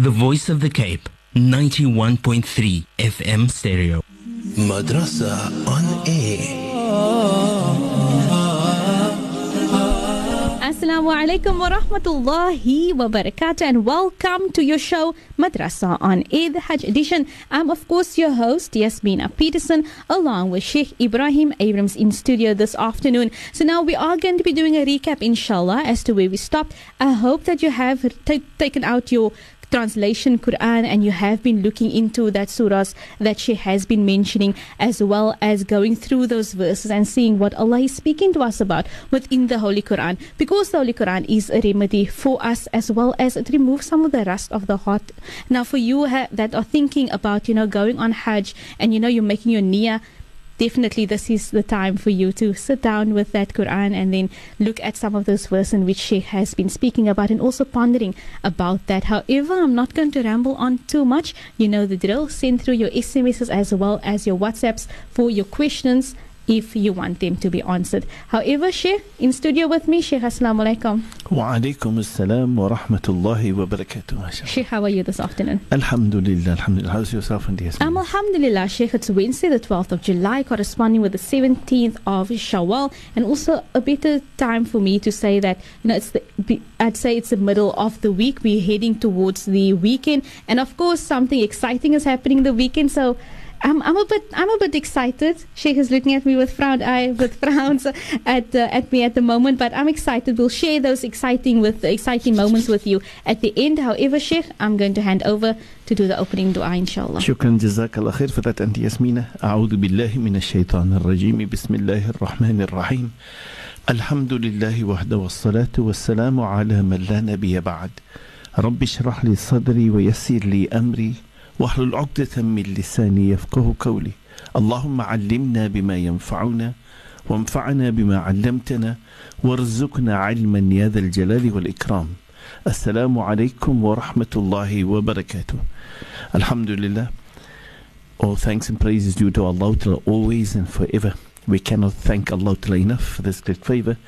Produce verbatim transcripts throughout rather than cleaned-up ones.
The Voice of the Cape, ninety-one point three F M stereo. Madrasa on Air. Assalamu alaikum wa rahmatullahi wa barakatuh, and welcome to your show Madrasa on Air, the Hajj edition. I'm of course your host Yasmina Peterson, along with Sheikh Ebrahim Abrams in studio this afternoon. So now we are going to be doing a recap, inshallah, as to where we stopped. I hope that you have t- taken out your translation Quran and you have been looking into that surahs that she has been mentioning, as well as going through those verses and seeing what Allah is speaking to us about within the Holy Quran, because the Holy Quran is a remedy for us, as well as it removes some of the rust of the heart. Now for you ha- that are thinking about, you know, going on Hajj and, you know, you're making your niyyah, definitely this is the time for you to sit down with that Quran and then look at some of those verses in which Sheikh has been speaking about, and also pondering about that. However, I'm not going to ramble on too much. You know the drill. Send through your S M Ses as well as your WhatsApps for your questions if you want them to be answered. However, Sheikh, in studio with me, Sheikh, assalamu alaikum. Wa alaikum assalam wa rahmatullahi wa barakatuh. Sheikh, how are you this afternoon? Alhamdulillah, alhamdulillah. How's yourself and yes? Um, alhamdulillah, Sheikh. It's Wednesday, the twelfth of July, corresponding with the seventeenth of Shawwal, and also a better time for me to say that, you know, it's the, I'd say it's the middle of the week. We're heading towards the weekend, and of course, something exciting is happening the weekend, so I'm I'm a bit I'm a bit excited. Sheikh is looking at me with frowned eye with frowns at uh, at me at the moment, but I'm excited. We'll share those exciting with exciting moments with you at the end. However, Sheikh, I'm going to hand over to do the opening dua, inshallah. Shukran, jazakallah khair for that, and Yasmina. A'udhu billahi minash shaitanir rajim. Bismillahir rahmanir rahim. Alhamdulillahi wahdahu wassalatu wassalamu ala man la nabiyya ba'd. Rabbi shrah li sadri wa yassir li amri. واحلل عقدة من لساني يفقه قولي اللهم علمنا بما ينفعنا وانفعنا بما علمتنا وارزقنا علما يا ذا الجلال والإكرام السلام عليكم ورحمة الله وبركاته. Alhamdulillah, all thanks and praise is due to Allah always and forever. We cannot thank Allah enough for this great favor.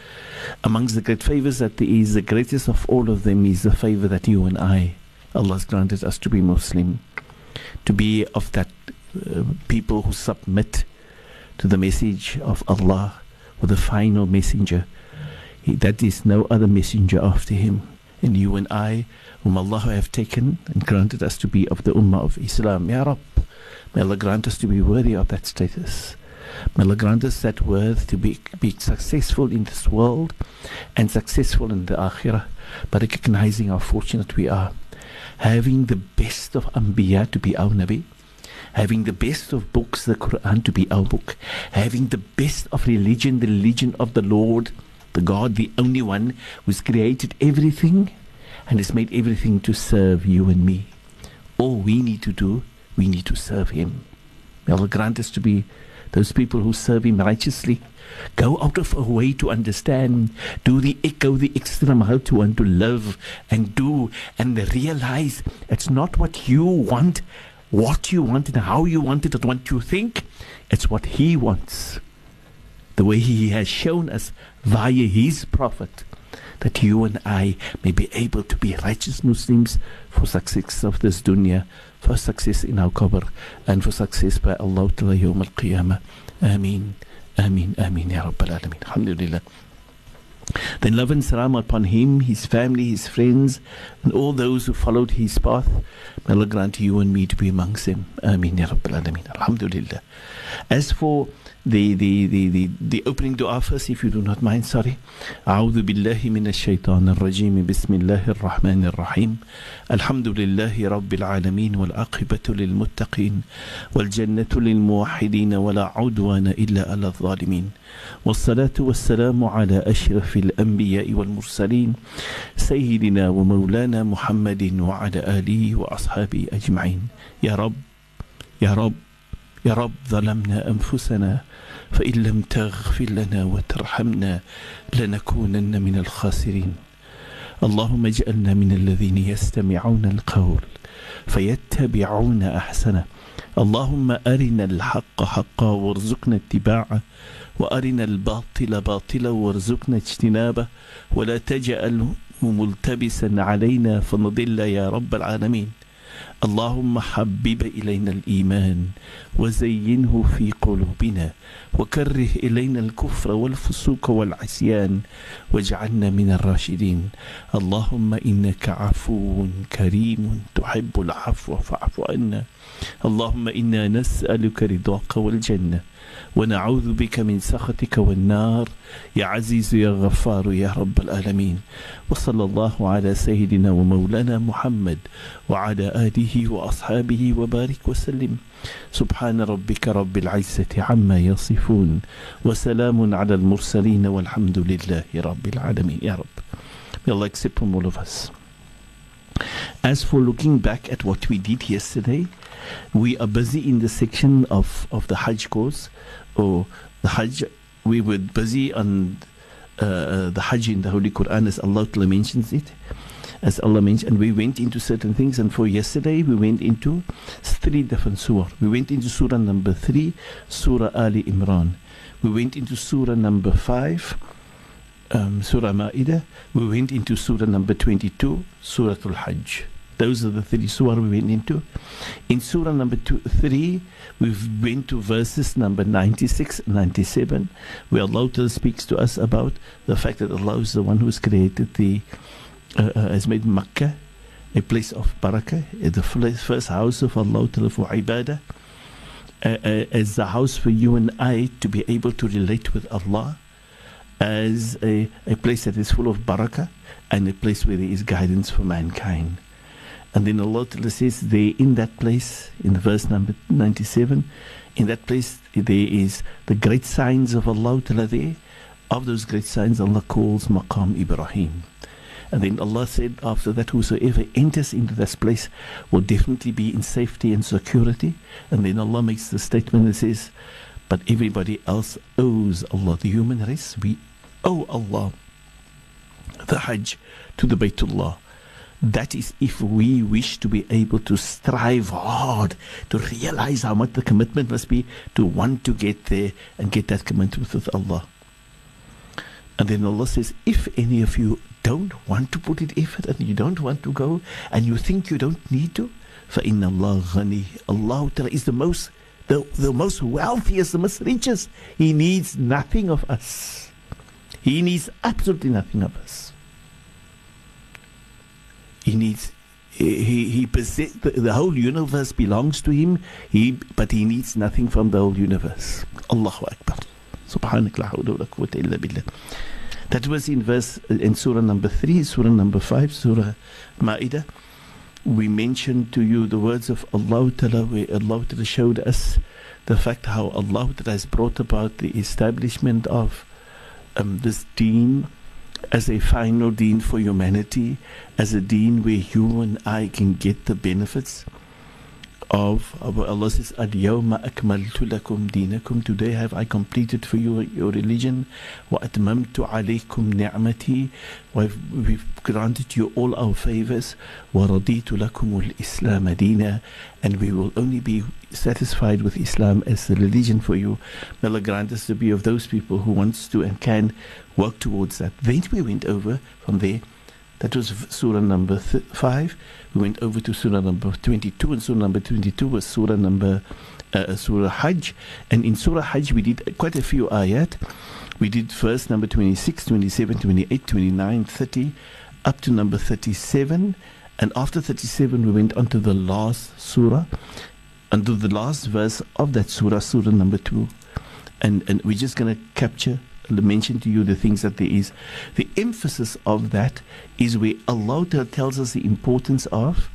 Amongst the great favors that is the greatest of all of them is the favor that you and I, Allah has granted us to be Muslim, to be of that uh, people who submit to the message of Allah, or the final messenger. He, that is no other messenger after him. And you and I, whom Allah have taken and granted us to be of the Ummah of Islam. Ya Rab, may Allah grant us to be worthy of that status. May Allah grant us that worth to be, be successful in this world and successful in the Akhirah, by recognizing how fortunate we are. Having the best of Ambiya to be our Nabi, having the best of books, the Quran, to be our book, having the best of religion, the religion of the Lord, the God, the only one who's created everything and has made everything to serve you and me. All we need to do, we need to serve Him. May Allah grant us to be those people who serve Him righteously. Go out of our way to understand, do the go the extra mile to want to love and do, and realize it's not what you want, what you want and how you want it, or what you think. It's what He wants, the way He has shown us via His prophet, that you and I may be able to be righteous Muslims for success of this dunya, for success in our Qabr, and for success by Allah Ta'ala yawm al-qiyamah. Ameen. Ameen, Ameen, Ya Rabbal Alameen. Alhamdulillah. Then love and salam upon him, his family, his friends, and all those who followed his path. May Allah grant you and me to be amongst them. Ameen, Ya Rabbal Alameen. Alhamdulillah. As for the, the, the, the, the opening dua first, if you do not mind, sorry. A'udhu billahi minash shaitanir rajim. Bismillahir rahmanir rahim. Alhamdulillahi rabbil alameen. Wal aqibatu lil muttaqin. Wal jannatu lil muwahhidin. Wala udwana illa ala zalimin. والصلاة والسلام على أشرف الأنبياء والمرسلين سيدنا ومولانا محمد وعلى آله وأصحابه أجمعين. يا رب يا رب يا رب ظلمنا أنفسنا فإن لم تغفر لنا وترحمنا لنكونن من الخاسرين. اللهم اجعلنا من الذين يستمعون القول فيتبعون أحسنه. اللهم أرنا الحق حقا وارزقنا اتباعه وأرنا الباطل باطلا وارزقنا اجتنابه ولا تجعله ملتبسا علينا فنضل يا رب العالمين. اللهم حبب إلينا الإيمان وزينه في قلوبنا وكره إلينا الكفر والفسوق والعصيان واجعلنا من الراشدين اللهم إنك عفو كريم تحب العفو فاعف عنا اللهم إنا نسألك رضاك والجنة ونعوذ بك من سخطك والنار يا عزيز يا غفار يا رب العالمين وصلى الله على سيدنا ومولانا محمد وعلى آله وأصحابه وبارك وسلم سبحان ربك رب العزة عما يصفون وسلام على المرسلين والحمد لله رب العالمين يا رب. May Allah accept from all of us. As for looking back at what we did yesterday, we are busy in the section of, of the Hajj course, or the Hajj. We were busy on uh, the Hajj in the Holy Quran, as Allah mentions it, as Allah mentions, and we went into certain things. And for yesterday, we went into three different surah. We went into surah number three, Surah Ali Imran. We went into surah number five, um, Surah Ma'ida. We went into surah number twenty-two, Surah Tul Hajj. Those are the three surah we went into. In surah number two, three, we went to verses number ninety-six and ninety-seven, where Allah speaks to us about the fact that Allah is the one who has created the, uh, uh, has made Makkah a place of barakah, the first house of Allah for ibadah, uh, uh, as the house for you and I to be able to relate with Allah, as a, a place that is full of barakah, and a place where there is guidance for mankind. And then Allah says there in that place, in verse number ninety-seven, in that place there is the great signs of Allah there. Of those great signs, Allah calls Maqam Ibrahim. And then Allah said after that, whosoever enters into this place will definitely be in safety and security. And then Allah makes the statement that says, but everybody else owes Allah. The human race, we owe Allah the Hajj to the Baytullah. That is if we wish to be able to strive hard, to realize how much the commitment must be, to want to get there and get that commitment with Allah. And then Allah says, if any of you don't want to put in effort and you don't want to go and you think you don't need to, فَإِنَّ اللَّهَ غَنِيٌّ Allah is the most, the, the most wealthiest, the most richest. He needs nothing of us. He needs absolutely nothing of us. He needs, he, he possess, the, the whole universe belongs to him, he, but he needs nothing from the whole universe. Allahu Akbar. Subhanak la hawla wa la quwwata illa billah. That was in verse, in surah number three, surah number five, Surah Ma'idah. We mentioned to you the words of Allah Ta'ala, where Allah Ta'ala showed us the fact how Allah Ta'ala has brought about the establishment of um, this deen, as a final deen for humanity, as a deen where you and I can get the benefits of, of Allah says, Al yawma akmaltu lakum dinakum, today have I completed for you your religion, wa atmamtu alaykum ni'mati, we've granted you all our favors, wa raditu lakum al-islam adina, and we will only be satisfied with Islam as the religion for you. May Allah grant us to be of those people who wants to and can work towards that. Then we went over from there. That was surah number five. We went over to surah number twenty-two, and surah number twenty-two was surah number uh, surah Hajj. And in surah Hajj we did quite a few ayat. We did verse number twenty-six, twenty-seven, twenty-eight, twenty-nine, thirty, up to number thirty-seven. And after thirty-seven we went on to the last surah, unto the last verse of that surah, surah number two. And, and we're just going to capture, mention to you the things that there is. The emphasis of that is where Allah tells us the importance of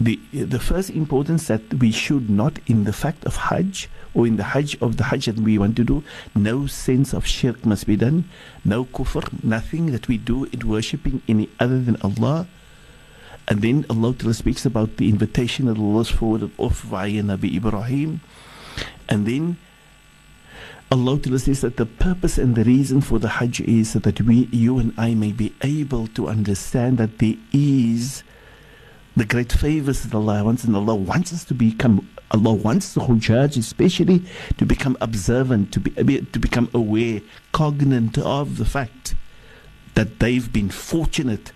the the first importance that we should not, in the fact of Hajj, or in the Hajj of the Hajj that we want to do, no sense of shirk must be done, no kufr, nothing that we do in worshipping any other than Allah. And then Allah speaks about the invitation that Allah forwarded off via Nabi Ibrahim. And then Allah says that the purpose and the reason for the Hajj is so that we, you and I, may be able to understand that there is the great favors that Allah wants, and Allah wants us to become, Allah wants the Hujjaj especially to become observant, to be to become aware, cognizant of the fact that they've been fortunate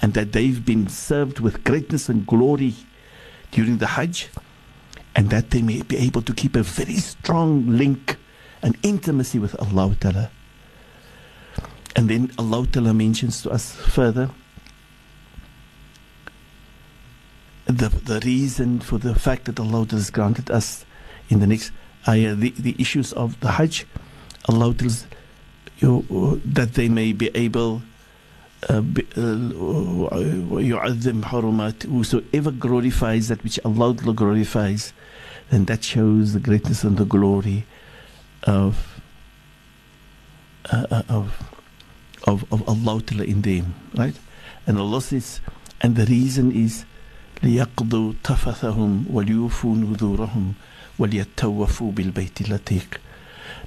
and that they've been served with greatness and glory during the Hajj, and that they may be able to keep a very strong link and intimacy with Allah Ta'ala. And then Allah Ta'ala mentions to us further the the reason for the fact that Allah Ta'ala has granted us in the next ayah the, the issues of the Hajj. Allah Ta'ala, you, that they may be able uh, be, uh, يُعَذِّمْ حُرُمَاتِ, whosoever glorifies that which Allah Ta'ala glorifies, then that shows the greatness and the glory of uh, of of of Allah Ta'ala in them, right? And Allah says, and the reason is لِيَقْضُوا تَفَثَهُمْ وَلْيُوفُوا نُذُورَهُمْ وَلْيَتَّوَّفُوا بِالْبَيْتِ الْعَتِيقِ,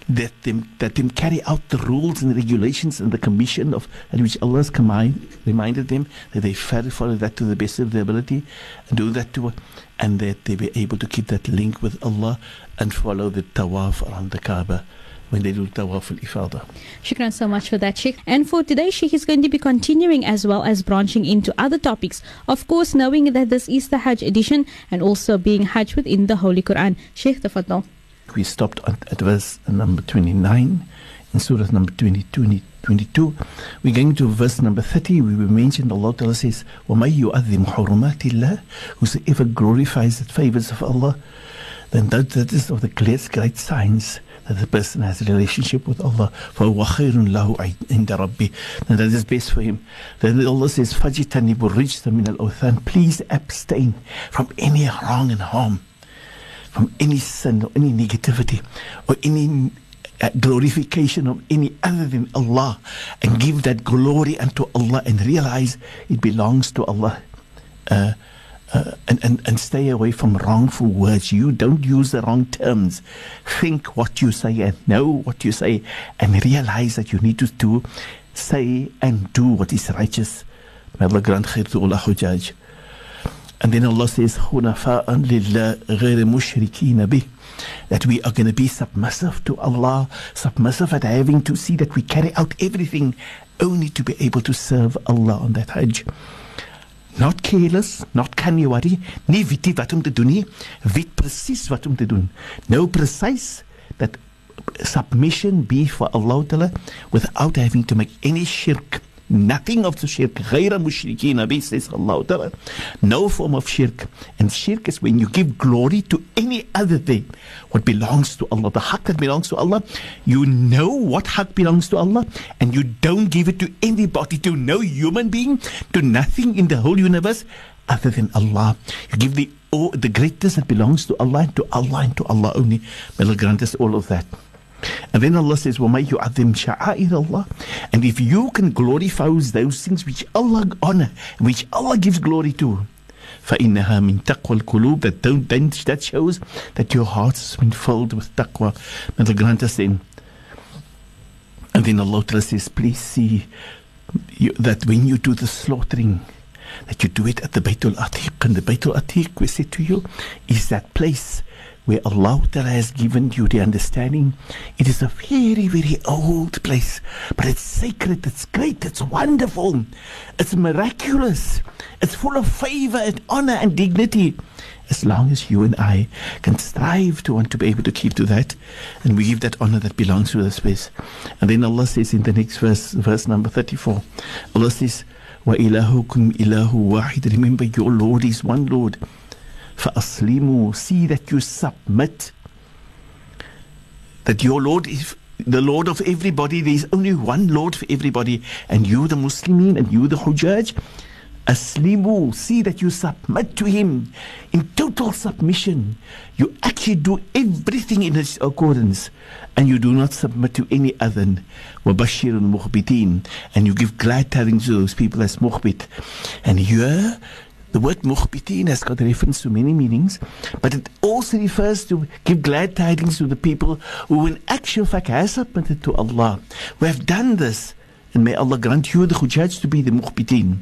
that them, that them carry out the rules and regulations and the commission of at which Allah has command, reminded them, that they follow that to the best of their ability, and do that to, and that they be able to keep that link with Allah and follow the tawaf around the Kaaba when they do tawaf al ifadah. Shukran so much for that, Sheikh. And for today, Sheikh is going to be continuing as well as branching into other topics. Of course, knowing that this is the Hajj edition and also being Hajj within the Holy Quran. Sheikh, tafaddal. We stopped at, at verse number twenty-nine in Surah number twenty-two. We're going to verse number thirty. We mentioned Allah Ta'ala says, وَمَن يُعَذِّمْ حُرُمَاتِ اللَّهِ, whosoever glorifies the favors of Allah, then that, that is of the clearest great signs that the person has a relationship with Allah. فَهُوَ خَيْرٌ لَهُ عِنْدَ رَبِّهِ, and that is best for him. Then Allah says, فَجِتَنِبُ الرِّجْسَ مِنَ الْأَوْثَانِ, please abstain from any wrong and harm, from any sin or any negativity or any uh, glorification of any other than Allah, and give that glory unto Allah and realize it belongs to Allah, uh, uh, and, and, and stay away from wrongful words. You don't use the wrong terms. Think what you say and know what you say, and realize that you need to do, say and do what is righteous. May Allah grant khair to all our Hujjaj. And then Allah says, "Hunafa'an lillah ghayr mushrikeen bih," that we are going to be submissive to Allah, submissive at having to see that we carry out everything only to be able to serve Allah on that Hajj. Not careless, not kanjewari, nie weet wat om te doen nie, weet presies wat om te doen. Know precise that submission be for Allah Ta'ala without having to make any shirk. Nothing of the shirk. Ghayra mushrikeen bih, says Allah Ta'ala. No form of shirk. And shirk is when you give glory to any other thing, what belongs to Allah, the haqq that belongs to Allah. You know what haqq belongs to Allah, and you don't give it to anybody, to no human being, to nothing in the whole universe other than Allah. You give the oh, the greatness that belongs to Allah, and to Allah, and to Allah only. May Allah grant us all of that. And then Allah says, وَمَا يُعَذِّمْ شَعَائِرَ اللَّهِ, and if you can glorify those things which Allah honor, which Allah gives glory to, فَإِنَّهَا مِن تَقْوَى الْقُلُوبِ, that, don't, that shows that your hearts have been filled with taqwa. May Allah grant us in. And then Allah says, please see you, that when you do the slaughtering, that you do it at the Baytul Atiq. And the Baytul Atiq, we say to you, is that place where Allah Ta'ala has given you the understanding. It is a very, very old place, but it's sacred, it's great, it's wonderful, it's miraculous, it's full of favor and honor and dignity, as long as you and I can strive to want to be able to keep to that, and we give that honor that belongs to the space. And then Allah says in the next verse, verse number thirty-four, Allah says, وَإِلَهُكُمْ إِلَهُ وَاحِدٌ, remember your Lord is one Lord. فَأَسْلِمُوا, see that you submit, that your Lord is the Lord of everybody. There is only one Lord for everybody, and you the Muslimin and you the Hujjaj, aslimu, see that you submit to him in total submission. You actually do everything in his accordance, and you do not submit to any other. وَبَشِّرُ الْمُخْبِتِينَ, and you give glad tidings to those people as mukhbit. And here the word Mukhbitin has got reference to many meanings, but it also refers to give glad tidings to the people who in actual fact have submitted to Allah, who have done this. And may Allah grant you the Hujjaj to be the Mukhbitin.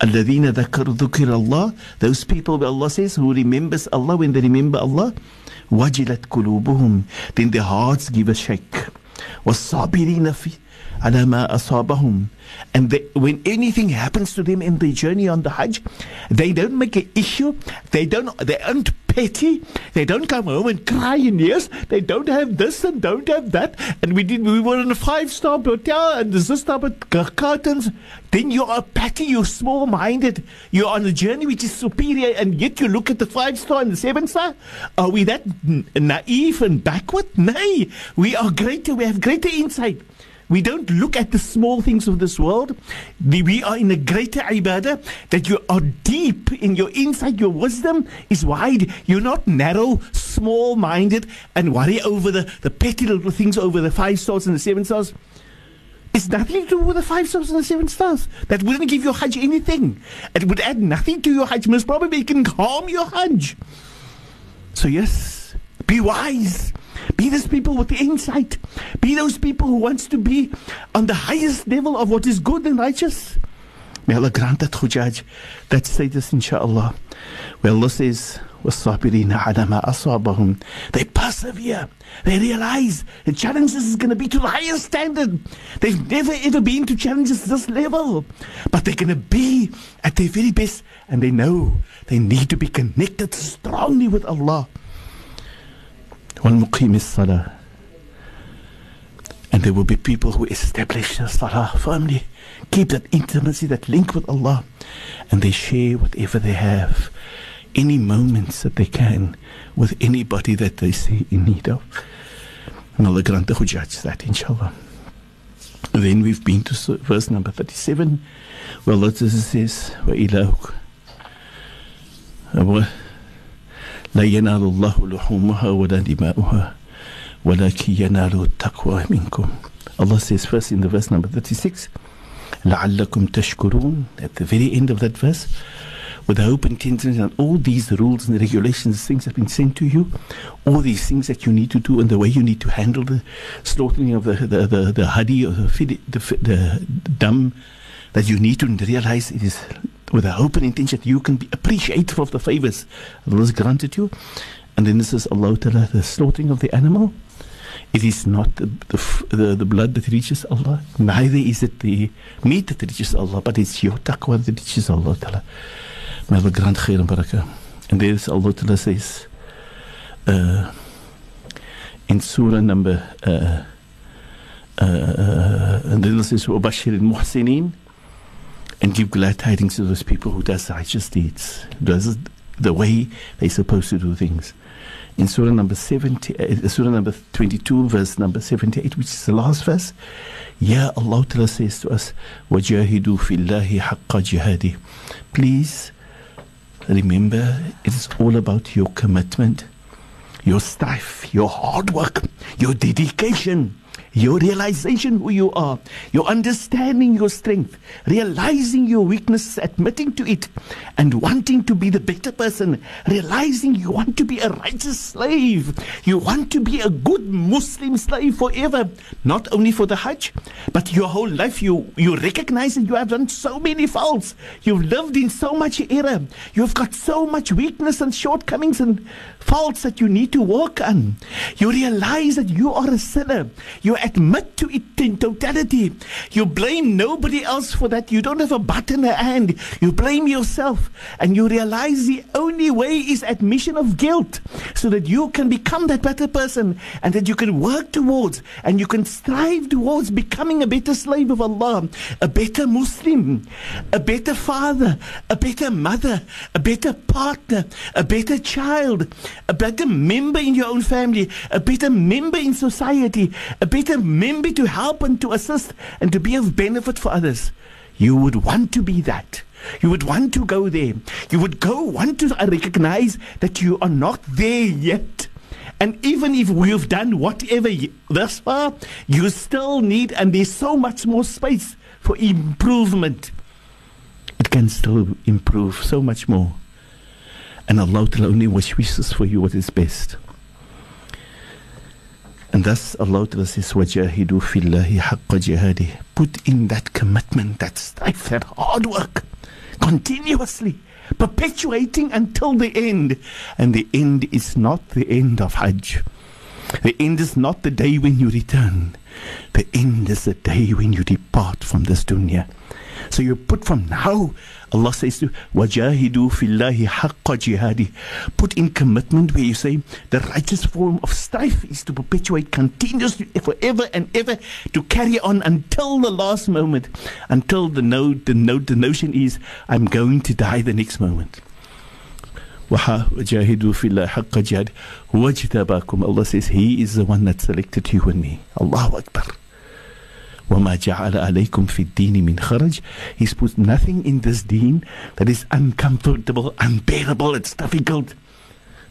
الَّذِينَ ذَكَرُوا ذُكِرَ اللَّهِ, those people where Allah says, who remembers Allah, when they remember Allah, وَجِلَتْ قُلُوبُهُمْ, then their hearts give a shake. وَالصَّابِرِينَ فِي ala ma asabahum. And they, when anything happens to them in their journey on the Hajj, they don't make an issue. They don't. They aren't petty. They don't come home and cry in tears. They don't have this and don't have that. And we did. We were in a five-star hotel and this is about curtains. Then you are petty. You're small-minded. You're on a journey which is superior, and yet you look at the five-star and the seven-star. Are we that n- naive and backward? Nay, we are greater. We have greater insight. We don't look at the small things of this world. We are in a greater ibadah, that you are deep in your insight. Your wisdom is wide. You're not narrow, small-minded, and worry over the, the petty little things, over the five stars and the seven stars. It's nothing to do with the five stars and the seven stars. That wouldn't give your Hajj anything. It would add nothing to your Hajj. Most probably it can harm your Hajj. So yes, be wise. Be those people with the insight. Be those people who wants to be on the highest level of what is good and righteous. May Allah grant that hujaj, that status, inshallah. Where Allah says, وَالصَّابِرِينَ عَلَى مَا أَصَابَهُمْ. They persevere. They realize the challenges is going to be to the highest standard. They've never ever been to challenges this level. But they're going to be at their very best. And they know they need to be connected strongly with Allah. وَالْمُقِيمِ الصَّلَاةِ. And there will be people who establish the salah firmly, keep that intimacy, that link with Allah, and they share whatever they have, any moments that they can, with anybody that they see in need of. And Allah grant the hujjaj that, inshallah. Then we've been to verse number thirty-seven, where Allah says, وَإِلَاهُكَ لا ينال الله لحومها ولا دماؤها ولكن ينال التقوى منكم. Allah says first in the verse number thirty-six, لعلكم تشكرون, at the very end of that verse, with the hope and tension and all these rules and regulations, things that have been sent to you, all these things that you need to do and the way you need to handle the slaughtering of the the the, the hadi or the, fidi, the the dam, that you need to realize it is with the hope and intention that you can be appreciative of the favors that was granted you. And then this is Allah Ta'ala, the slaughtering of the animal. It is not the the, the the blood that reaches Allah, neither is it the meat that reaches Allah, but it's your taqwa that reaches Allah Ta'ala. May Allah grant khair and barakah. And there is Allah Ta'ala says uh, in surah number uh, uh, uh, and then it says وَبَشِّرِ الْمُحْسِنِينَ, and give glad tidings to those people who does righteous deeds, who does it the way they're supposed to do things. In Surah number seventy, uh, Surah number twenty-two, verse number seventy-eight, which is the last verse, Ya Allah Ta'ala says to us, "Wajahidu fillahi haqqa jihadi." Please remember, it is all about your commitment, your strife, your hard work, your dedication, your realization who you are, your understanding your strength, realizing your weakness, admitting to it, and wanting to be the better person, realizing you want to be a righteous slave, you want to be a good Muslim slave forever, not only for the Hajj, but your whole life. You, you recognize that you have done so many faults, you've lived in so much error, you've got so much weakness and shortcomings and faults that you need to work on. You realize that you are a sinner. You admit to it in totality. You blame nobody else for that. You don't have a button in a hand. You blame yourself. And you realize the only way is admission of guilt, so that you can become that better person, and that you can work towards, and you can strive towards becoming a better slave of Allah, a better Muslim, a better father, a better mother, a better partner, a better child, a better member in your own family, a better member in society, a better member to help and to assist and to be of benefit for others. You would want to be that. You would want to go there. You would go want to recognize that you are not there yet. And even if we've done whatever thus far, you still need, and there's so much more space for improvement. It can still improve so much more. And Allah only wishes for you what is best. And thus Allah says, وَجَاهِدُوا فِي اللَّهِ حَقَّ جِهَادِهِ. Put in that commitment, that strife, that hard work, continuously, perpetuating until the end. And the end is not the end of Hajj. The end is not the day when you return. The end is the day when you depart from this dunya. So you put from now, Allah says to wajahidu fillahi haqqa jihadi. Put in commitment where you say the righteous form of strife is to perpetuate continuously forever and ever, to carry on until the last moment, until the note, the note, the notion is I'm going to die the next moment. Wajahidu fillahi haqqa jihadi wajtabakum. Allah says He is the one that selected you and me. Allahu Akbar. وَمَا جَعَلَ عَلَيْكُمْ فِي الدِّينِ مِنْ خَرَجٍ. He's put nothing in this deen that is uncomfortable, unbearable, it's difficult.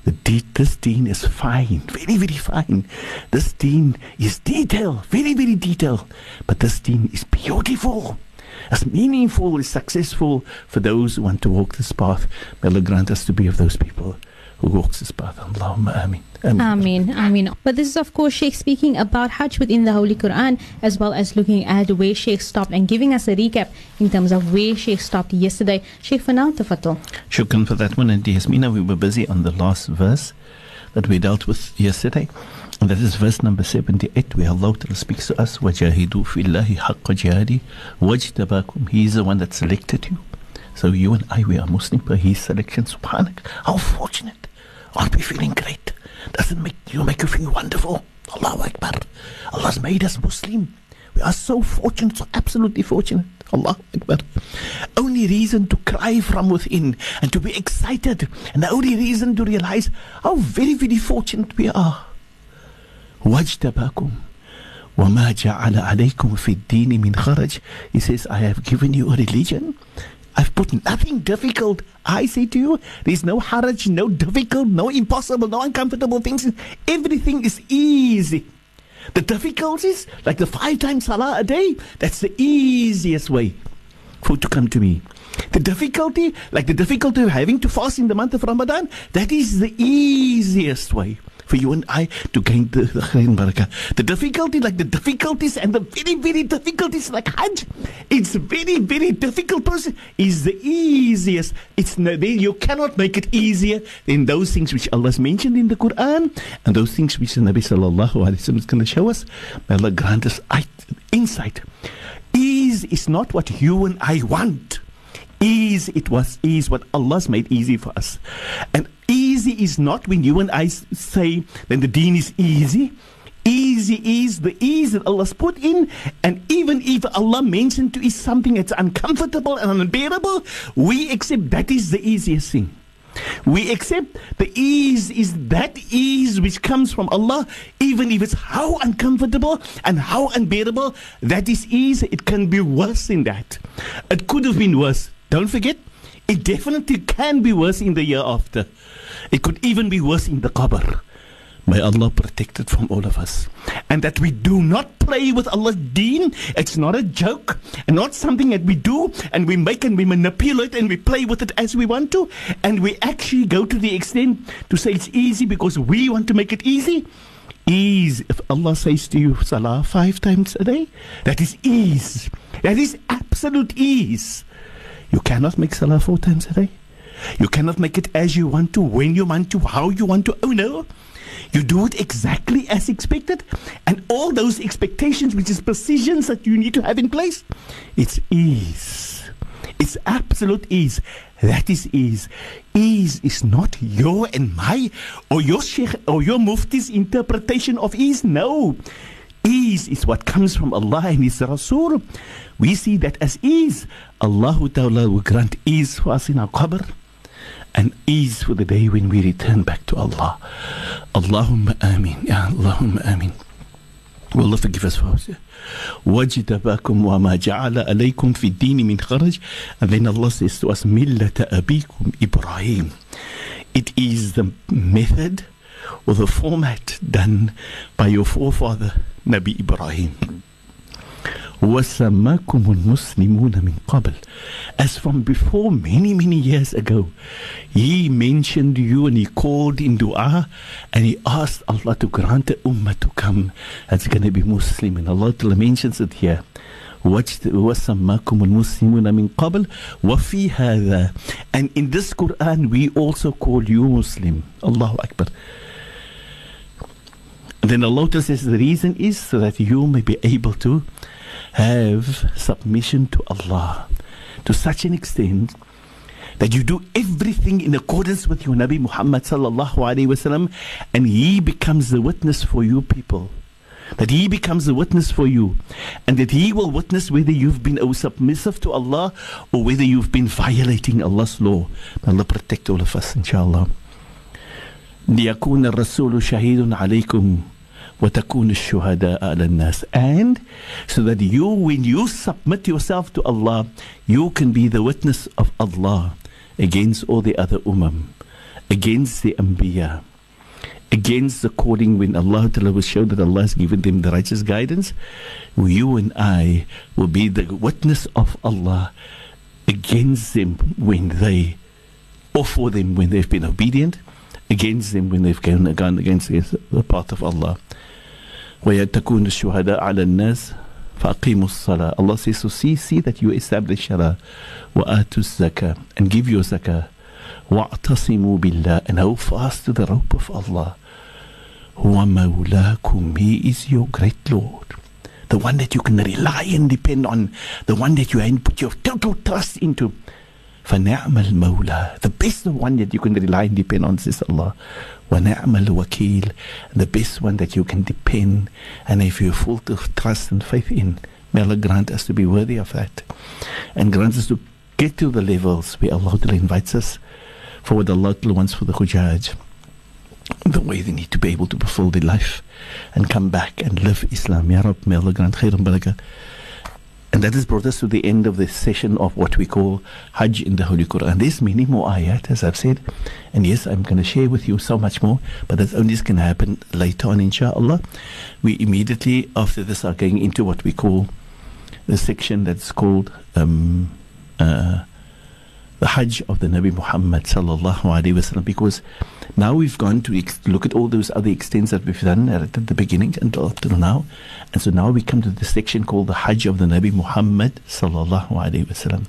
The de- this deen is fine, very, very fine. This deen is detailed, very, very detailed. But this deen is beautiful. It's meaningful, it's successful for those who want to walk this path. May Allah grant us to be of those people who walks this path. Allahumma ameen. Ameen, ameen. But this is of course Sheikh speaking about Hajj within the Holy Quran, as well as looking at where Sheikh stopped and giving us a recap in terms of where Sheikh stopped yesterday. Sheikh, for now, tafatul. Shukran for that one. And Yasmina, we were busy on the last verse that we dealt with yesterday. And that is verse number seventy-eight, where Allah speaks to us, وَجَاهِدُوا فِي اللَّهِ حَقَّ جِهَادِهِ وَاجْتَبَاكُمْ. He is the one that selected you. So you and I, we are Muslim by His selection. SubhanAllah. How fortunate. Aren't we feeling great? Doesn't make you make you feel wonderful? Allahu Akbar. Allah's made us Muslim. We are so fortunate, so absolutely fortunate. Allahu Akbar. Only reason to cry from within and to be excited, and the only reason to realize how very, very fortunate we are. Wajtabakum. Wama ja'ala alaykum fi dini min kharaj. He says, I have given you a religion. I've put nothing difficult. I say to you, there's no haraj, no difficult, no impossible, no uncomfortable things. Everything is easy. The difficulties, like the five times salah a day, that's the easiest way for it to come to me. The difficulty, like the difficulty of having to fast in the month of Ramadan, that is the easiest way for you and I to gain the Khair Barakah. The difficulty, like the difficulties and the very, very difficulties like Hajj, it's very, very difficult process, is the easiest. It's no, you cannot make it easier than those things which Allah has mentioned in the Quran and those things which the Nabi Sallallahu Alaihi Wasallam is going to show us. May Allah grant us insight. Ease is not what you and I want. Ease, it was ease, what Allah's made easy for us. And easy is not when you and I say, then the deen is easy. Easy is the ease that Allah's put in. And even if Allah mentioned to us something that's uncomfortable and unbearable, we accept that is the easiest thing. We accept the ease is that ease which comes from Allah, even if it's how uncomfortable and how unbearable, that is ease. It can be worse than that. It could have been worse. Don't forget, it definitely can be worse in the year after. It could even be worse in the Qabr. May Allah protect it from all of us. And that we do not play with Allah's deen. It's not a joke, and not something that we do and we make and we manipulate and we play with it as we want to. And we actually go to the extent to say it's easy because we want to make it easy. Ease. If Allah says to you, salah five times a day, that is ease. That is absolute ease. You cannot make salah four times a day. You cannot make it as you want to, when you want to, how you want to. Oh no. You do it exactly as expected. And all those expectations, which is precisions that you need to have in place, it's ease. It's absolute ease. That is ease. Ease is not your and my, or your sheikh, or your mufti's interpretation of ease. No. Ease is what comes from Allah and His Rasul. We see that as ease. Allah Ta'ala will grant ease for us in our qabr, and ease for the day when we return back to Allah. Allahumma ameen. Ya Allahumma ameen. Will Allah forgive us for us. وَجِدَبَاكُمْ وَمَا جَعَلَ عَلَيْكُمْ فِي الدِّينِ مِنْ خَرَجٍ. And then Allah says to us, مِلَّةَ أَبِيكُمْ إِبْرَاهِيم. It is the method or the format done by your forefather, Nabi Ibrahim. وَسَمَّاكُمُ الْمُسْلِمُونَ مِنْ قَبْلِ. As from before, many, many years ago, He mentioned you and He called in dua and He asked Allah to grant the ummah to come that's going to be Muslim. And Allah mentions it here. وَسَمَّاكُمُ الْمُسْلِمُونَ مِنْ قَبْلِ وَفِي هَذَا. And in this Quran, we also call you Muslim. Allahu Akbar. And then Allah says the reason is so that you may be able to have submission to Allah to such an extent that you do everything in accordance with your Nabi Muhammad sallallahu alaihi wasallam, and he becomes the witness for you people. That he becomes the witness for you, and that he will witness whether you've been oh, submissive to Allah or whether you've been violating Allah's law. May Allah protect all of us, inshallah. لِيَكُونَ الرَّسُولُ شَهِيدٌ عَلَيْكُمْ وَتَكُونَ الشُّهَدَاءَ عَلَى النَّاسِ. And so that you, when you submit yourself to Allah, you can be the witness of Allah against all the other ummah, against the Ambiya, against the calling when Allah will show that Allah has given them the righteous guidance. You and I will be the witness of Allah against them when they, or for them when they've been obedient, against them when they've gone against the path of Allah. وَيَتَكُونَ الشُّهَدَاءَ عَلَى النَّاسِ فَأَقِيمُوا الصَّلَاةَ. Allah says, so see, see that you establish Shara, وَآتُوا الزَّكَاةَ, and give your zakah, وَاعْتَصِمُوا بِاللَّهِ, and hold fast to the rope of Allah. وَمَوْلَاكُمْ, he is your great Lord, the one that you can rely and depend on, the one that you can put your total trust into. فَنِعْمَ الْمَوْلَى, the best one that you can rely and depend on, says Allah. وَنِعْمَ الْوَكِيلِ, the best one that you can depend and if you're full of trust and faith in. May Allah grant us to be worthy of that, and grant us to get to the levels where Allah invites us for what Allah wants for the Hujjaj, the way they need to be able to fulfill their life and come back and live Islam. Ya Rab, may Allah grant khair and barakah. And that has brought us to the end of this session of what we call Hajj in the Holy Quran. There's many more ayat, as I've said, and yes, I'm going to share with you so much more, but that only is going to happen later on, inshallah. We immediately after this are going into what we call the section that's called um, uh, the Hajj of the Nabi Muhammad sallallahu alaihi wasallam, because now we've gone to ex- look at all those other extents that we've done at the beginning until up till now, and so now we come to the section called the Hajj of the Nabi Muhammad sallallahu alaihi wasallam.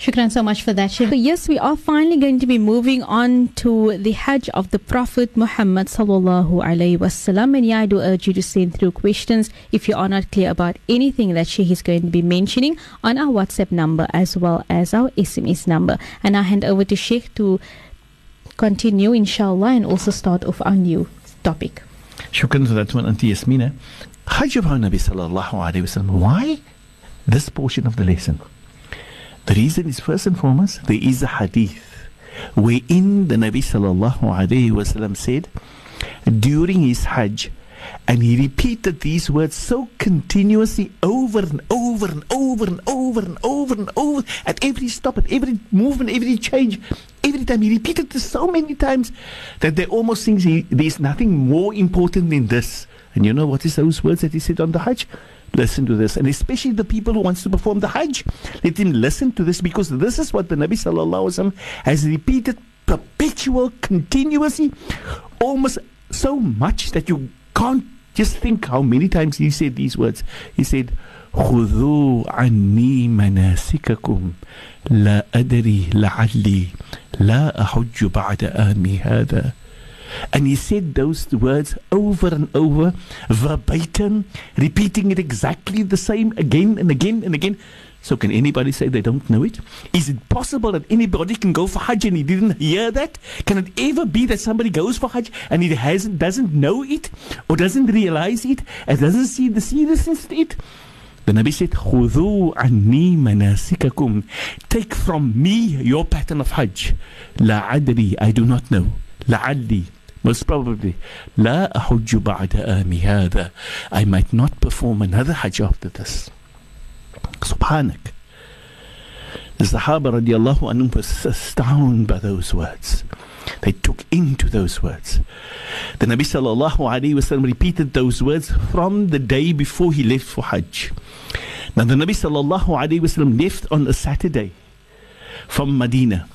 Shukran so much for that, Sheikh. Yes, we are finally going to be moving on to the Hajj of the Prophet Muhammad sallallahu alaihi wasallam. And yeah, I do urge you to send through questions if you are not clear about anything that Sheikh is going to be mentioning on our WhatsApp number as well as our S M S number. And I hand over to Sheikh to continue, inshallah, and also start off our new topic. Shukran for that one, Auntie Yasmina. Hajj of our Nabi sallallahu alaihi wasallam. Why this portion of the lesson? The reason is, first and foremost, there is a hadith wherein the Nabi sallallahu alayhi wasallam said during his Hajj, and he repeated these words so continuously over and over and over and over and over and over at every stop, at every movement, every change, every time. He repeated this so many times that they almost think there is nothing more important than this. And you know what is those words that he said on the Hajj? Listen to this, and especially the people who wants to perform the Hajj, let him listen to this, because this is what the Nabi sallallahu alaihi wasallam has repeated perpetual, continuously, almost so much that you can't just think how many times he said these words. He said, خُذُوا عَنِّي مَنَاسِكَكُمْ لَا أَدْرِي لَعَلِّي لَا أَحُجُّ بَعْدَ آمِي هَذَا. And he said those words over and over, verbatim, repeating it exactly the same again and again and again. So can anybody say they don't know it? Is it possible that anybody can go for Hajj and he didn't hear that? Can it ever be that somebody goes for Hajj and he hasn't, doesn't know it, or doesn't realize it, and doesn't see the seriousness of it? The Nabi said, خُذُوا عَنِّي مَنَاسِكَكُمْ, take from me your pattern of Hajj. لَا عَدْرِي, I do not know. لَعَلِّي, most probably. لَا أَحُجُّ بَعْدَ آمِ هَذَا, I might not perform another Hajj after this. Subhanak. The Sahaba radiallahu anhum was astounded by those words. They took into those words. The Nabi sallallahu alayhi wa sallam repeated those words from the day before he left for Hajj. Now the Nabi sallallahu alayhi wa sallam left on a Saturday from Medina.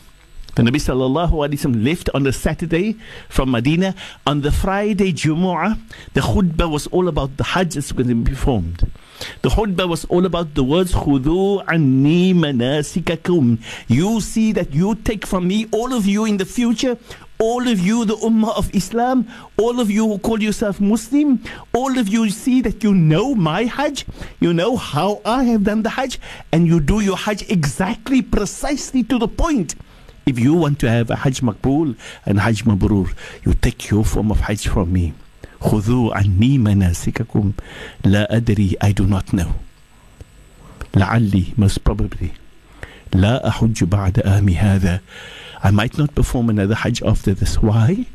The Nabi sallallahu alaihi wasallam left on a Saturday from Medina. On the Friday Jumu'ah, the khutbah was all about the Hajj that's going to be performed. The khutbah was all about the words, خُذُوا عَنِّي مَنَاسِكَكُمْ, you see that you take from me, all of you in the future, all of you, the Ummah of Islam, all of you who call yourself Muslim, all of you see that you know my Hajj, you know how I have done the Hajj, and you do your Hajj exactly, precisely to the point. If you want to have a Hajj Maqbool and Hajj Mabrur, you take your form of Hajj from me. خُذُوا عَنِّي مَنَاسِكَكُمْ لَا أَدْرِي, I do not know. لَعَلِّي, most probably. لَا أَحُجُّ بَعْدَ آمِ هَذَا, I might not perform another Hajj after this. Why?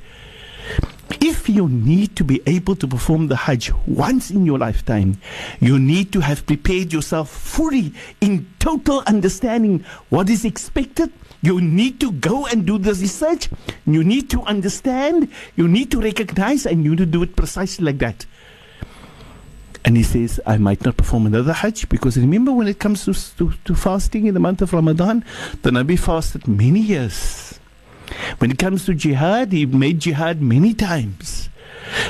If you need to be able to perform the Hajj once in your lifetime, you need to have prepared yourself fully in total understanding what is expected. You need to go and do the research. You need to understand. You need to recognize, and you need to do it precisely like that. And he says, I might not perform another Hajj, because remember, when it comes to, to, to fasting in the month of Ramadan, the Nabi fasted many years. When it comes to jihad, he made jihad many times.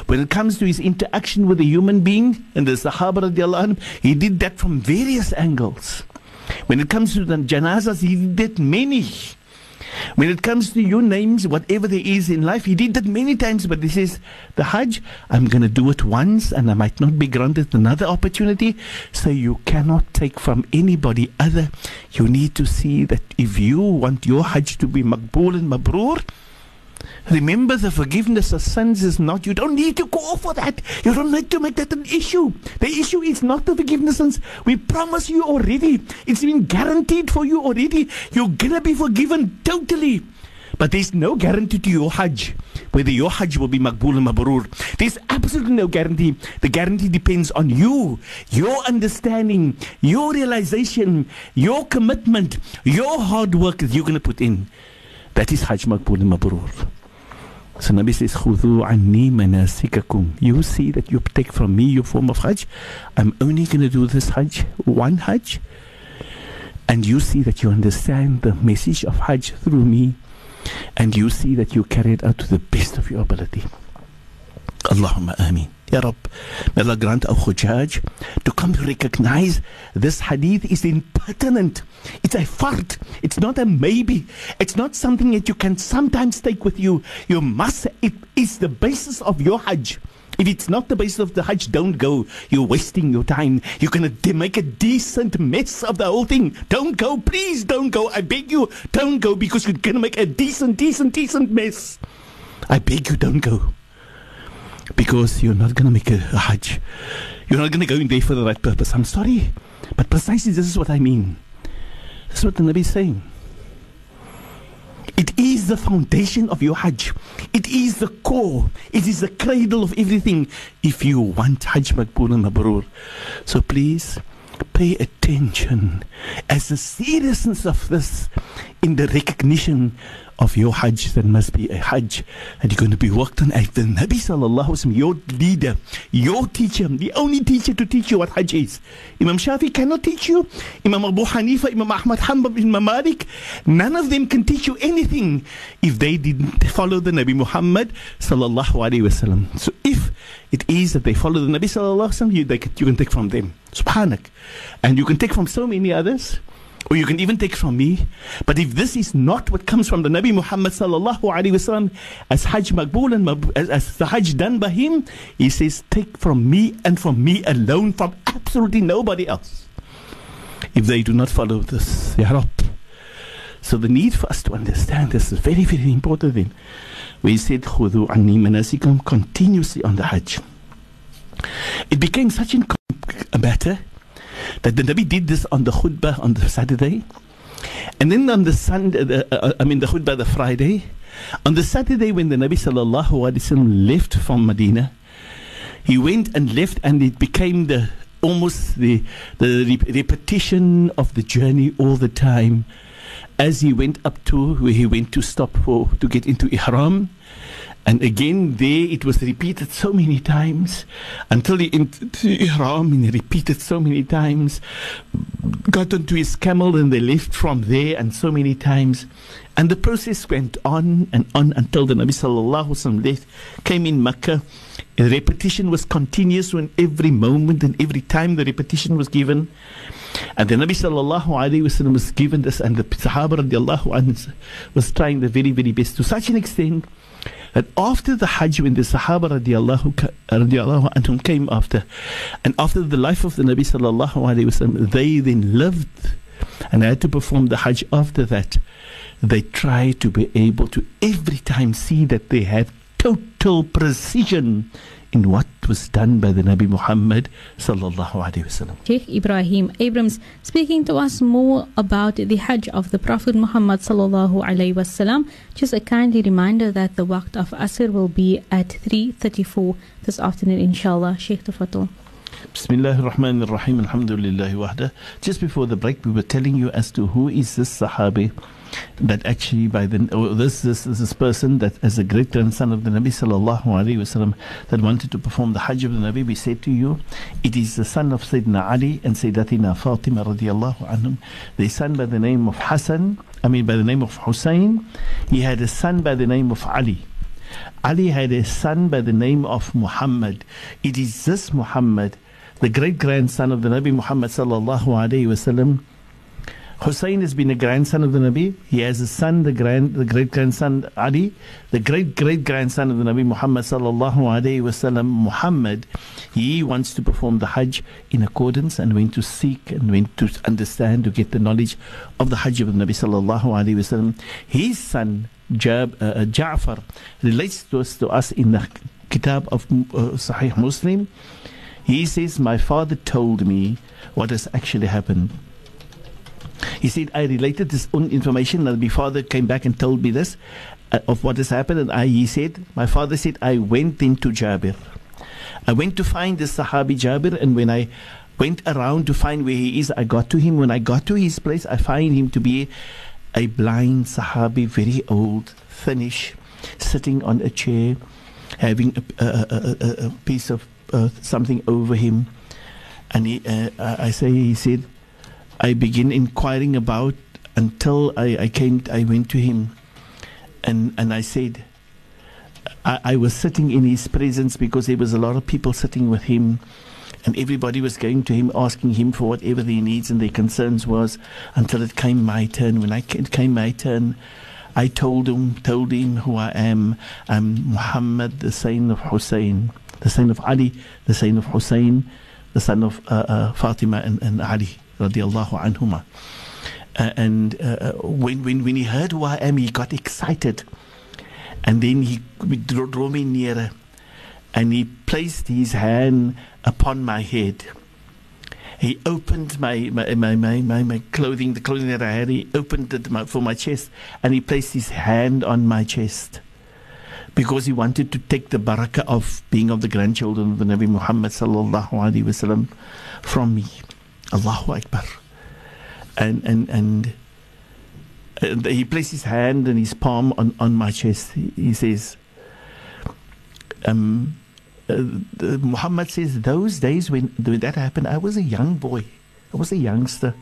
When it comes to his interaction with a human being and the Sahaba radiallahu anhu, he did that from various angles. When it comes to the janazas, he did that many. When it comes to your names, whatever there is in life, he did that many times. But this is the Hajj. I'm going to do it once, and I might not be granted another opportunity. So you cannot take from anybody other. You need to see that if you want your Hajj to be Maqbool and Mabrur, remember, the forgiveness of sins is not, you don't need to call for that. You don't need to make that an issue. The issue is not the forgiveness of sins. We promise you already. It's been guaranteed for you already. You're going to be forgiven totally. But there's no guarantee to your Hajj, whether your Hajj will be Maqbool and Mabrur. There's absolutely no guarantee. The guarantee depends on you, your understanding, your realization, your commitment, your hard work that you're going to put in. That is Hajj Maqbool and Mabrur. So Nabi says, خُذُوا عَنِّي مَنَاسِكَكُمْ, you see that you take from me your form of Hajj. I'm only going to do this Hajj, one Hajj. And you see that you understand the message of Hajj through me. And you see that you carry it out to the best of your ability. Allahumma ameen. Ya Rabb, may Allah grant our Hujjaj to come to recognize this hadith is impertinent. It's a fart. It's not a maybe. It's not something that you can sometimes take with you. You must, it is the basis of your Hajj. If it's not the basis of the Hajj, don't go. You're wasting your time. You're going to make a decent mess of the whole thing. Don't go. Please don't go. I beg you, don't go, because you're going to make a decent, decent, decent mess. I beg you, don't go. Because you're not going to make a, a Hajj. You're not going to go in there for the right purpose. I'm sorry. But precisely this is what I mean. This is what the Nabi is saying. It is the foundation of your Hajj. It is the core. It is the cradle of everything. If you want Hajj Maqbool and Mabrur. So please pay attention as the seriousness of this in the recognition of your Hajj, that must be a Hajj and you're going to be worked on as the Nabi sallallahu alaihi wasallam, your leader, your teacher, the only teacher to teach you what Hajj is. Imam Shafi cannot teach you. Imam Abu Hanifa, Imam Ahmad Hanbal, Imam Malik, none of them can teach you anything if they didn't follow the Nabi Muhammad sallallahu alaihi wasallam. So if it is that they follow the Nabi sallallahu alaihi wasallam, you, they, you can take from them. Subhanak. And you can take from so many others. Or you can even take from me. But if this is not what comes from the Nabi Muhammad sallallahu alaihi wasallam as Hajj Maqbool and Mab- as, as the Hajj done by him, he says, take from me and from me alone, from absolutely nobody else, if they do not follow this. Ya Rab. So the need for us to understand this is very, very important then. We said, khudhu anni manasikum, continuously on the Hajj. It became such a matter that the Nabi did this on the khutbah on the Saturday, and then on the Sunday, the, uh, I mean the khutbah the Friday. On the Saturday, when the Nabi sallallahu alaihi wasallam left from Medina, he went and left, and it became the almost the the re- repetition of the journey all the time, as he went up to where he went to stop for to get into Ihram. And again there it was repeated so many times until he entered Ihram, and he repeated so many times, got onto his camel, and they left from there, and so many times. And the process went on and on until the Nabi sallallahu alaihi wasallam left, came in Mecca, The repetition was continuous in every moment and every time the repetition was given. And the Nabi sallallahu alayhi wa sallam was given this, and the Sahaba radiallahu anhu was trying the very, very best to such an extent that after the Hajj, when the Sahaba radiallahu, radiallahu anhum came after, and after the life of the Nabi sallallahu alayhi wa sallam, they then lived and had to perform the Hajj after that. They tried to be able to every time see that they had total precision in what was done by the Nabi Muhammad sallallahu alaihi wasallam. Sheikh Ebrahim Abrams speaking to us more about the Hajj of the Prophet Muhammad sallallahu alaihi wasallam. Just a kindly reminder that the waqt of Asr will be at three thirty-four this afternoon, inshallah. Sheikh Tufatul. Bismillahir Rahmanir Rahim. Alhamdulillah wahda. Just before the break, we were telling you as to who is this Sahabi that actually by the oh, this this this person that as a great grandson of the Nabi sallallahu alaihi wasallam that wanted to perform the Hajj of the Nabi. We said to you, it is the son of Sayyidina Ali and Sayyidatina Fatima radiyallahu anhum. They son by the name of Hassan. I mean by the name of Hussein. He had a son by the name of Ali. Ali had a son by the name of Muhammad. It is this Muhammad, the great grandson of the Nabi Muhammad sallallahu alaihi wasallam. Hussein has been a grandson of the Nabi. He has a son, the grand, the great grandson Ali, the great great grandson of the Nabi Muhammad sallallahu alaihi wasallam. Muhammad, he wants to perform the Hajj in accordance and went to seek and went to understand to get the knowledge of the Hajj of the Nabi sallallahu alaihi wasallam. His son Jab, uh, Ja'far relates to us, to us in the Kitab of uh, Sahih Muslim. He says, "My father told me what has actually happened." He said, I related this own information that my father came back and told me this, uh, of what has happened. And I, he said, my father said, I went into Jabir. I went to find this Sahabi Jabir, and when I went around to find where he is, I got to him. When I got to his place, I find him to be a blind Sahabi, very old, thinnish, sitting on a chair, having a, a, a, a piece of uh, something over him. And he, uh, I say, he said, I begin inquiring about until I, I came. I went to him, and and I said, I, I was sitting in his presence because there was a lot of people sitting with him, and everybody was going to him asking him for whatever their needs and their concerns was. Until it came my turn. When I came, it came my turn, I told him, told him who I am. I'm Muhammad, the son of Hussein, the son of Ali, the son of Hussein, the son of uh, uh, Fatima and, and Ali. Radiallahu anhuma. Uh, and uh, when, when when he heard who I am, he got excited, and then he drew, drew me nearer, and he placed his hand upon my head. He opened my my my my, my, my clothing, the clothing that I had. He opened it for my chest, and he placed his hand on my chest, because he wanted to take the barakah of being of the grandchildren of the Nabi Muhammad sallallahu alaihi wasallam from me. Allahu Akbar. And, and and and he placed his hand and his palm on, on my chest. He, he says, um, uh, the, Muhammad says, those days when, when that happened, I was a young boy. I was a youngster.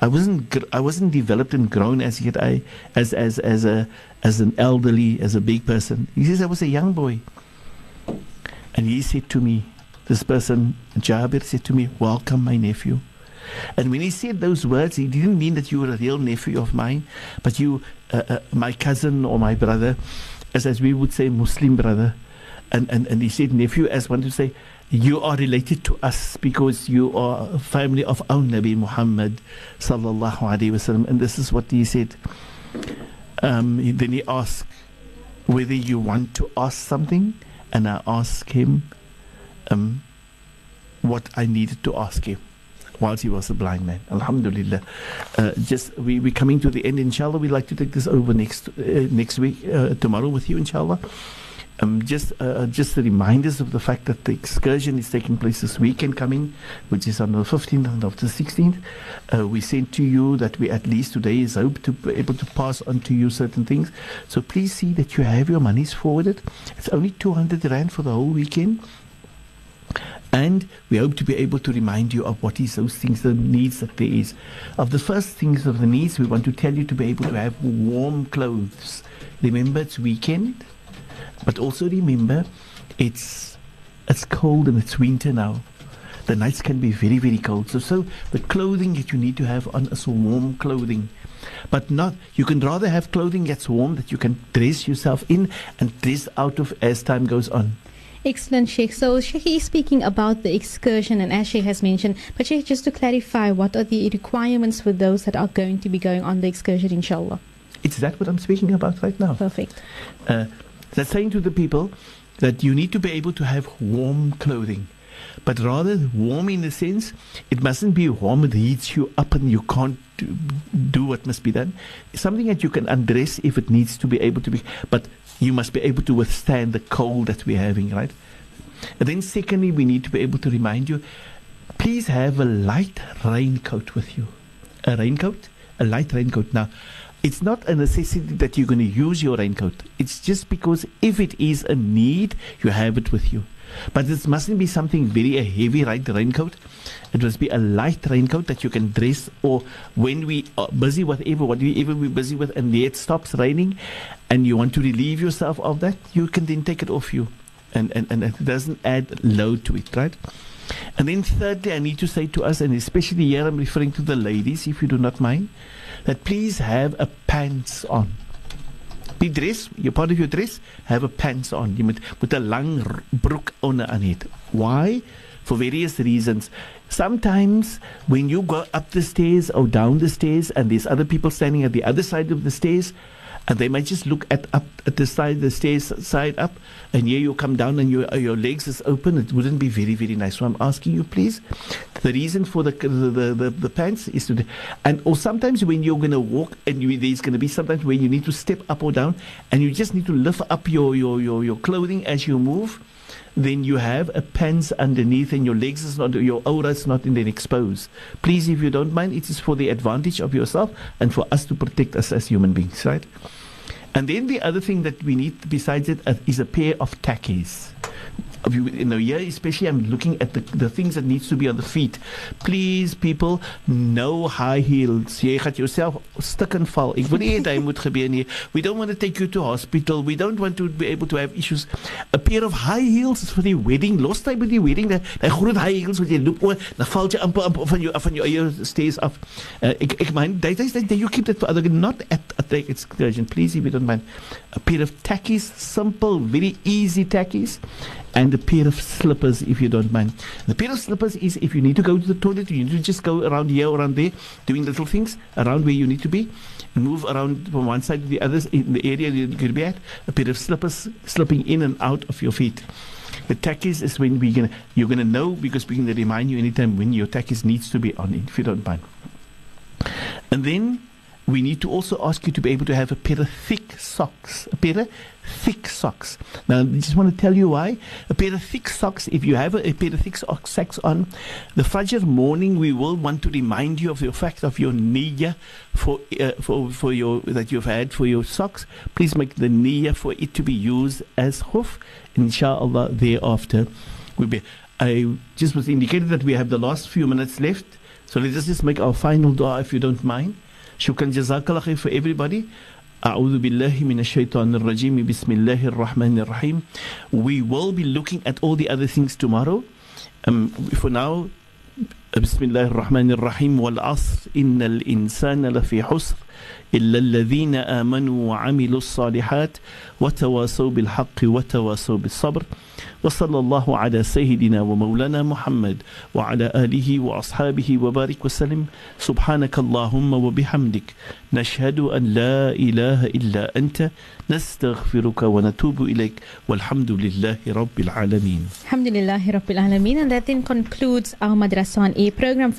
I wasn't gr I wasn't developed and grown as yet. I as as as a as an elderly, as a big person. He says, I was a young boy. And he said to me, this person, Jabir, said to me, welcome, my nephew. And when he said those words, he didn't mean that you were a real nephew of mine, but you, uh, uh, my cousin or my brother, as, as we would say, Muslim brother. And, and, and he said nephew as one to say, you are related to us because you are family of our Nabi Muhammad sallallahu alaihi wasallam. And this is what he said. Um, then he asked whether you want to ask something. And I asked him, Um, what I needed to ask him whilst he was a blind man. Alhamdulillah. Uh, just we, we're coming to the end, inshallah. We'd like to take this over next uh, next week, uh, tomorrow with you, inshallah. Um, just uh, just the reminders of the fact that the excursion is taking place this weekend coming, which is on the fifteenth and of the sixteenth. Uh, we said to you that we at least today is hope to be able to pass on to you certain things. So please see that you have your monies forwarded. It's only two hundred rand for the whole weekend. And we hope to be able to remind you of what is those things, the needs that there is. Of the first things of the needs, we want to tell you to be able to have warm clothes. Remember, it's weekend, but also remember, it's It's cold and it's winter now. The nights can be very, very cold. So, so the clothing that you need to have on is warm clothing. But not, you can rather have clothing that's warm that you can dress yourself in and dress out of as time goes on. Excellent, Sheikh. So Sheikh is speaking about the excursion, and as Sheikh has mentioned, but Sheikh, just to clarify, what are the requirements for those that are going to be going on the excursion, inshallah? It's that what I'm speaking about right now. Perfect. Uh, that's saying to the people that you need to be able to have warm clothing. But rather warm in the sense, it mustn't be warm, it heats you up and you can't do what must be done. It's something that you can undress if it needs to be able to be, but you must be able to withstand the cold that we're having, right? And then secondly, we need to be able to remind you, please have a light raincoat with you. A raincoat, a light raincoat. Now, it's not a necessity that you're going to use your raincoat. It's just because if it is a need, you have it with you. But this mustn't be something very a heavy light raincoat. It must be a light raincoat that you can dress, or when we are busy, whatever, whatever we're busy with, and it stops raining and you want to relieve yourself of that, you can then take it off you. And, and, and it doesn't add load to it, right? And then thirdly, I need to say to us, and especially here I'm referring to the ladies, if you do not mind, that please have a pants on. Die dress, your part of your dress, have a pants on. You moet a lang broek onder aan het. Why? For various reasons. Sometimes when you go up the stairs or down the stairs and there's other people standing at the other side of the stairs, and they might just look at up at the side, the stairs side up, and here you come down and your your legs is open. It wouldn't be very, very nice. So I'm asking you, please. The reason for the the the, the, the pants is to, and or sometimes when you're gonna walk and you, there's gonna be sometimes when you need to step up or down, and you just need to lift up your your your, your clothing as you move. Then you have a pants underneath, and your legs is not, your aura is not in exposed. Please, if you don't mind, it is for the advantage of yourself and for us to protect us as human beings, right? And then the other thing that we need besides it is a pair of tackies. You know, here especially I'm looking at the, the things that needs to be on the feet. Please, people, no high heels. Jy gaan jouself stik en val. Ek wil nie dit moet gebeur nie. We don't want to take you to hospital. We don't want to be able to have issues. A pair of high heels is for the wedding. Los tyd by die wedding, daai groot high heels wat jy loop oor, dan val jy amper amper van jou af van jou eie stairs af. Ek ek meen, dit is that you keep that for other, not at at the excursion. Please, if you don't mind, a pair of tackies, simple, very easy tackies. And a pair of slippers, if you don't mind. The pair of slippers is if you need to go to the toilet, you need to just go around here or around there, doing little things around where you need to be, move around from one side to the other in the area you could be at. A pair of slippers slipping in and out of your feet. The tackies is when we're gonna, you're going to know, because we're going to remind you anytime when your tackies needs to be on, if you don't mind. And then we need to also ask you to be able to have a pair of thick socks. A pair of thick socks. Now, I just want to tell you why. A pair of thick socks, if you have a, a pair of thick socks on, the Fajr morning we will want to remind you of the fact of your niyyah for, uh, for, for your, that you've had for your socks. Please make the niyyah for it to be used as khuf. Inshallah, thereafter, we'll be. I just was indicated that we have the last few minutes left. So let us just make our final dua, if you don't mind. Shukran jazakallah khair for everybody. A'udhu billahi minash shaitanir rajim. Bismillahir rahmanir rahim. We will be looking at all the other things tomorrow. Um, for now, bismillahir rahmanir rahim. Wal asr innal insana lafi husr illa alladhina amanu wa amilus salihat wa tawasaw bil haqqi wa tawasaw bis sabr. وصلى الله على سيدنا ومولانا محمد وعلى آله وأصحابه وبارك وسلم سبحانك اللهم وبحمدك نشهد أن لا إله إلا أنت نستغفرك ونتوب إليك والحمد لله رب العالمين الحمد لله رب العالمين. And that then concludes our Madrasa on Air program.